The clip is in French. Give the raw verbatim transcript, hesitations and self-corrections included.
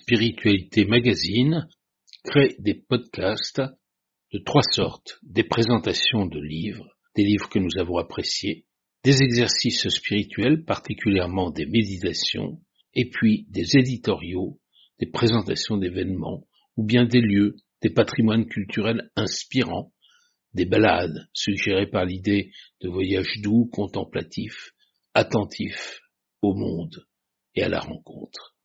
Spiritualité Magazine crée des podcasts de trois sortes, des présentations de livres, des livres que nous avons appréciés, des exercices spirituels, particulièrement des méditations, et puis des éditoriaux, des présentations d'événements, ou bien des lieux, des patrimoines culturels inspirants, des balades suggérées par l'idée de voyage doux, contemplatif, attentif au monde et à la rencontre.